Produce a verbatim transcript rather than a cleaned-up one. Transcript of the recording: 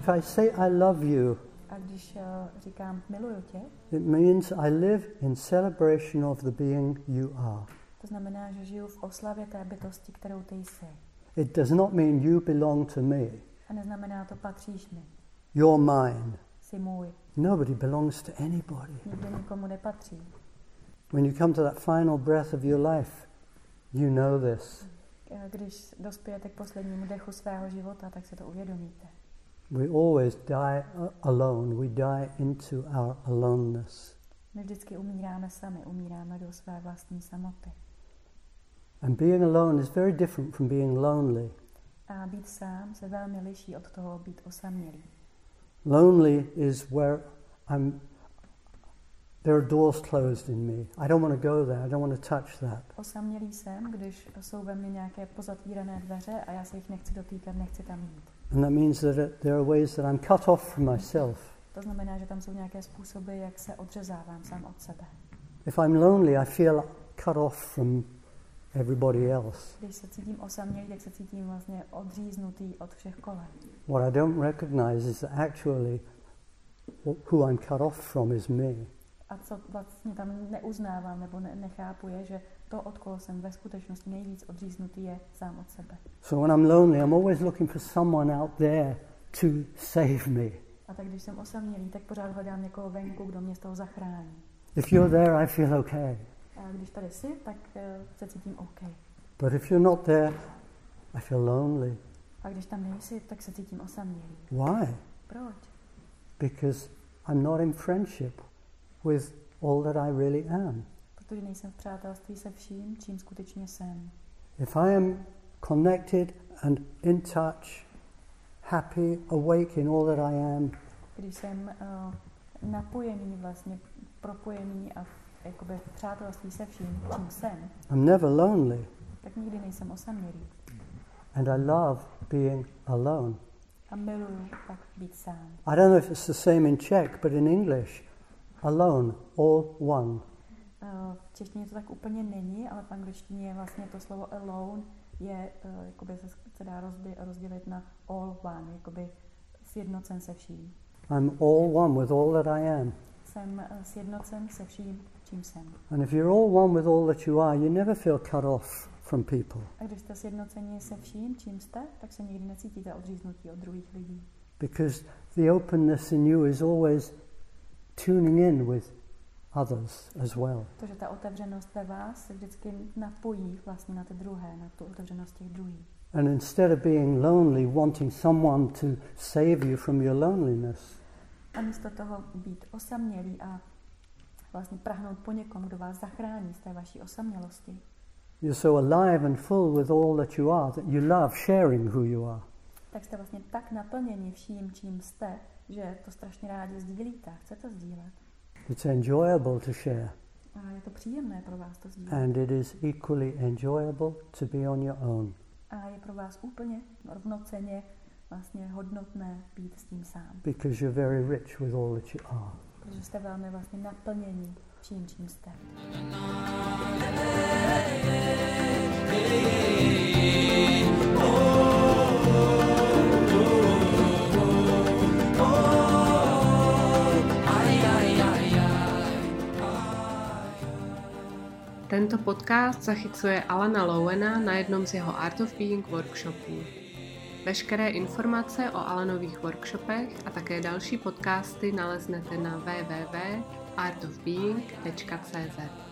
If I say I love you, a když říkám miluju tě, it means I live in celebration of the being you are. To znamená, že žiju v oslavě té bytosti, kterou ty jsi. It does not mean you belong to me. A neznamená to patříš mi. You're mine. Jsi můj. Nobody belongs to anybody. Nikdo nikomu nepatří. When you come to that final breath of your life, you know this. Když dospějete k poslednímu dechu svého života, tak se to uvědomíte. We always die alone. We die into our aloneness. My vždycky umíráme sami, umíráme do své vlastní samoty. And being alone is very different from being lonely. A být sám se velmi liší od toho být osamělý. Lonely is where I'm. There are doors closed in me. I don't want to go there. I don't want to touch that. Osamělý jsem, když jsou ve mně nějaké pozatvírané dveře a já se jich nechci dotýkat, nechci tam jít. And that means that it, there are ways that I'm cut off from myself. To znamená, že tam jsou nějaké způsoby, jak se odřezávám sám od sebe. If I'm lonely, I feel cut off from everybody else. Když se cítím osamělý, tak se cítím vlastně odříznutý od všech kolem. What I don't recognize is that actually who I'm cut off from is me. A co vlastně tam neuznávám nebo ne, nechápu je, že to, od koho jsem ve skutečnosti nejvíc odříznutý, je sám od sebe. So when I'm lonely, I'm always looking for someone out there to save me. A tak když jsem osamělý, tak pořád hledám někoho venku, kdo mě z toho zachrání. If you're there, I feel okay. A když tady jsi, tak se cítím OK. But if you're not there, I feel lonely. A když tam nejsi, tak se cítím osamělý. Why? Proč? Because I'm not in friendship with all that I really am. Protože nejsem v přátelství se vším, čím skutečně jsem. If I am connected and in touch, happy, awake in all that I am. Když jsem uh, napojený vlastně, propojený a jakoby v přátelství se vším, čím jsem. I'm never lonely. Tak nikdy nejsem osamělý. And I love being alone. A miluji pak být sám. I don't know if it's the same in Czech, but in English, alone, all one. Uh, v češtině to tak úplně není, ale v angličtině vlastně to slovo alone je, uh, jakoby se, se dá rozdělit, rozdělit na all one, jakoby sjednocen se vším. I'm all one with all that I am. Jsem uh, sjednocen se vším, čím jsem. And if you're all one with all that you are, you never feel cut off from people. A když jste sjednoceni se vším, čím jste, tak se nikdy necítíte odříznutí od druhých lidí. Because the openness in you is always tuning in with others as well. Protože ta otevřenost ve vás se vždycky napojí vlastně na ty druhé, na tu otevřenost těch druhých. And instead of being lonely, wanting someone to save you from your loneliness. A místo toho být osamělý a vlastně prahnout po někom, kdo vás zachrání z té vaší osamělosti. You're so alive and full with all that you are that you love sharing who you are. Tak jste vlastně tak naplněni vším, čím jste, že to strašně rádi sdílíte, chcete sdílet. It's enjoyable to share. A je to příjemné pro vás to sdílet. And it is equally enjoyable to be on your own. A je pro vás úplně rovnocenně vlastně hodnotné být s tím sám. Because you're very rich with all that you are. Protože jste velmi vlastně naplnění vším, čím jste. Tento podcast zachycuje Alana Lowena na jednom z jeho Art of Being workshopů. Veškeré informace o Alanových workshopech a také další podcasty naleznete na w w w tečka art of being tečka c z.